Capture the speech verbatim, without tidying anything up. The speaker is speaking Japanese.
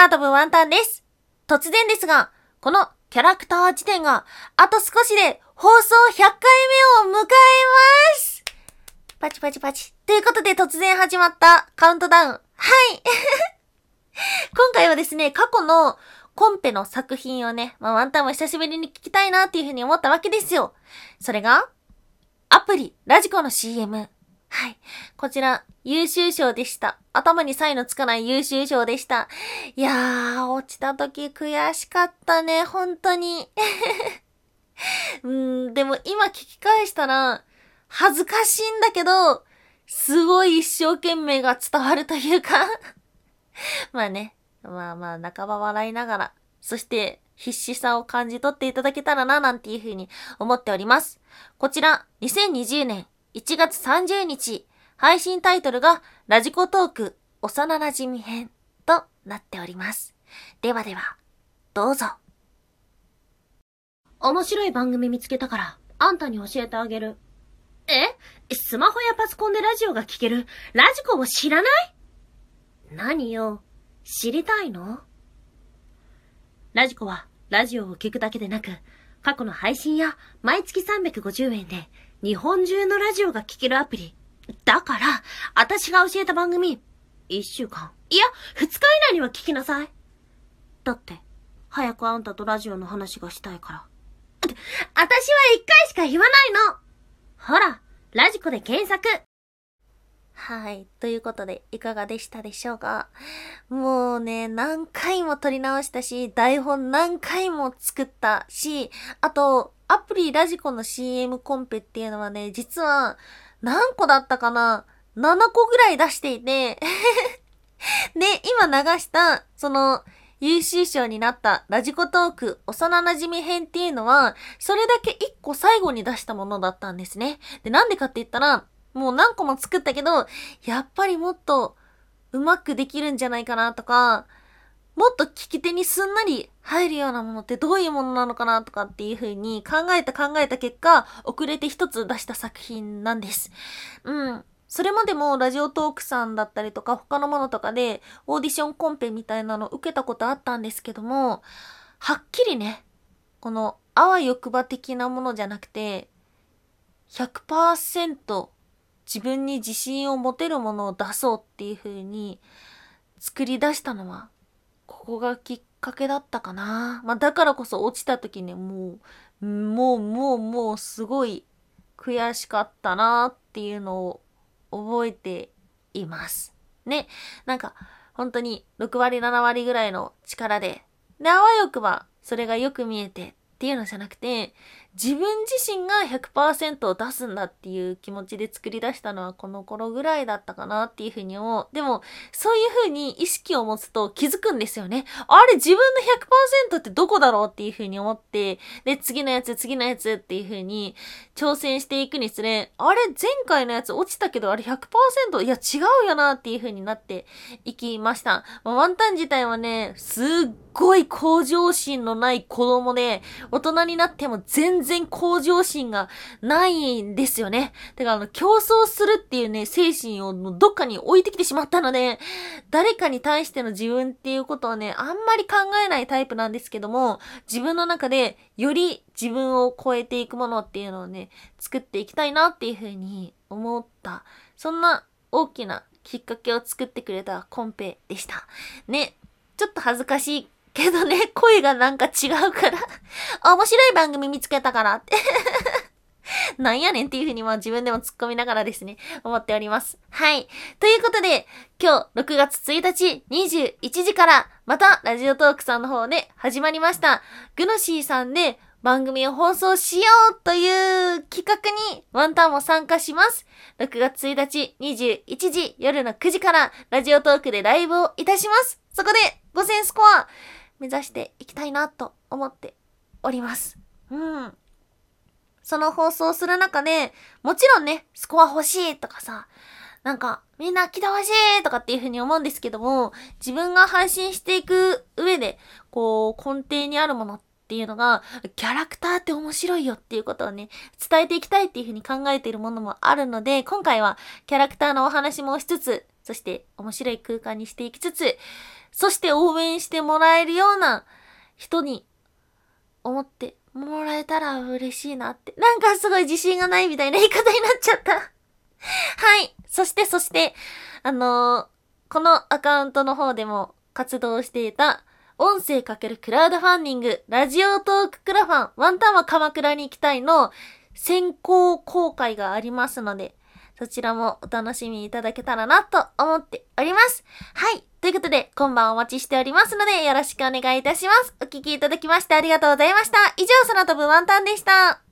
空飛ぶワンタンです。突然ですが、このキャラクター辞典があと少しで放送ひゃっかいめを迎えます。パチパチパチ。ということで突然始まったカウントダウン。はい。今回はですね、過去のコンペの作品をね、まあ、ワンタンも久しぶりに聞きたいなっていうふうに思ったわけですよ。それが、アプリ、ラジコの シーエム。はい。こちら、優秀賞でした。頭に差異のつかない優秀賞でした。いやー、落ちた時悔しかったね、本当に。うーん、でも今聞き返したら、恥ずかしいんだけど、すごい一生懸命が伝わるというか。まあね、まあまあ、半ば笑いながら、そして、必死さを感じ取っていただけたらな、なんていうふうに思っております。こちら、にせんにじゅうねんいちがつさんじゅうにち、配信タイトルがラジコトーク幼馴染み編となっております。ではでは、どうぞ。面白い番組見つけたから、あんたに教えてあげる。え？スマホやパソコンでラジオが聴ける、ラジコを知らない？何よ、知りたいの？ラジコはラジオを聴くだけでなく、過去の配信や毎月さんびゃくごじゅうえんで、日本中のラジオが聴けるアプリ。だから、私が教えた番組、一週間、いや、二日以内には聞きなさい。だって、早くあんたとラジオの話がしたいから。って、私は一回しか言わないの。ほら、ラジコで検索。はい、ということで、いかがでしたでしょうか？もうね、何回も撮り直したし、台本何回も作ったし、あと、アプリラジコの シーエム コンペっていうのはね、実は何個だったかな?ななこぐらい出していて。で、今流した、その、優秀賞になったラジコトーク幼馴染編っていうのは、それだけいっこ最後に出したものだったんですね。で、なんでかって言ったら、もう何個も作ったけど、やっぱりもっとうまくできるんじゃないかなとか、もっと聞き手にすんなり入るようなものってどういうものなのかなとかっていう風に考えた考えた結果、遅れて一つ出した作品なんです。うん。それまでもラジオトークさんだったりとか他のものとかでオーディションコンペみたいなの受けたことあったんですけども、はっきりね、このあわよくば的なものじゃなくて、ひゃくパーセント 自分に自信を持てるものを出そうっていう風に作り出したのは、ここがきっかけだったかな。まあだからこそ落ちた時ね、もう、もうもうもうすごい悔しかったなっていうのを覚えています。ね。なんか本当にろくわりななわりぐらいの力で、で、あわよくばそれがよく見えてっていうのじゃなくて、自分自身が ひゃくパーセント を出すんだっていう気持ちで作り出したのはこの頃ぐらいだったかなっていうふうに思う。でも、そういうふうに意識を持つと気づくんですよね。あれ、自分の ひゃくパーセント ってどこだろうっていうふうに思って、で、次のやつ、次のやつっていうふうに挑戦していくにつれ、あれ、前回のやつ落ちたけど、あれ ひゃくパーセント、いや、違うよなっていうふうになっていきました。まあ、ワンタン自体はね、すっごい向上心のない子供で、大人になっても全然全然向上心がないんですよね。だからあの競争するっていうね精神をどっかに置いてきてしまったので、誰かに対しての自分っていうことをねあんまり考えないタイプなんですけども、自分の中でより自分を超えていくものっていうのをね作っていきたいなっていうふうに思った、そんな大きなきっかけを作ってくれたコンペでしたね。ちょっと恥ずかしいけどね、声がなんか違うから面白い番組見つけたからってなんやねんっていう風にまあ自分でも突っ込みながらですね思っております。はい、ということで今日ろくがつついたちにじゅういちじからまたラジオトークさんの方で始まりましたグノシーさんで番組を放送しようという企画にワンタンも参加します。ろくがつついたちにじゅういちじ夜のくじからラジオトークでライブをいたします。そこでごせんスコア目指していきたいなと思っております。うん。その放送する中で、もちろんね、スコア欲しいとかさ、なんかみんな来てほしいとかっていう風に思うんですけども、自分が配信していく上で、こう根底にあるものっていうのが、キャラクターって面白いよっていうことをね、伝えていきたいっていう風に考えているものもあるので、今回はキャラクターのお話もしつつ、そして面白い空間にしていきつつ、そして応援してもらえるような人に思ってもらえたら嬉しいなって。なんかすごい自信がないみたいな言い方になっちゃった。はい。そしてそして、あのー、このアカウントの方でも活動していた音声×クラウドファンディング、ラジオトーククラファン、ワンタンは鎌倉に行きたいの先行公開がありますので、そちらもお楽しみいただけたらなと思っております。はい。ということで、今晩お待ちしておりますので、よろしくお願いいたします。お聞きいただきましてありがとうございました。以上、空飛ぶワンタンでした。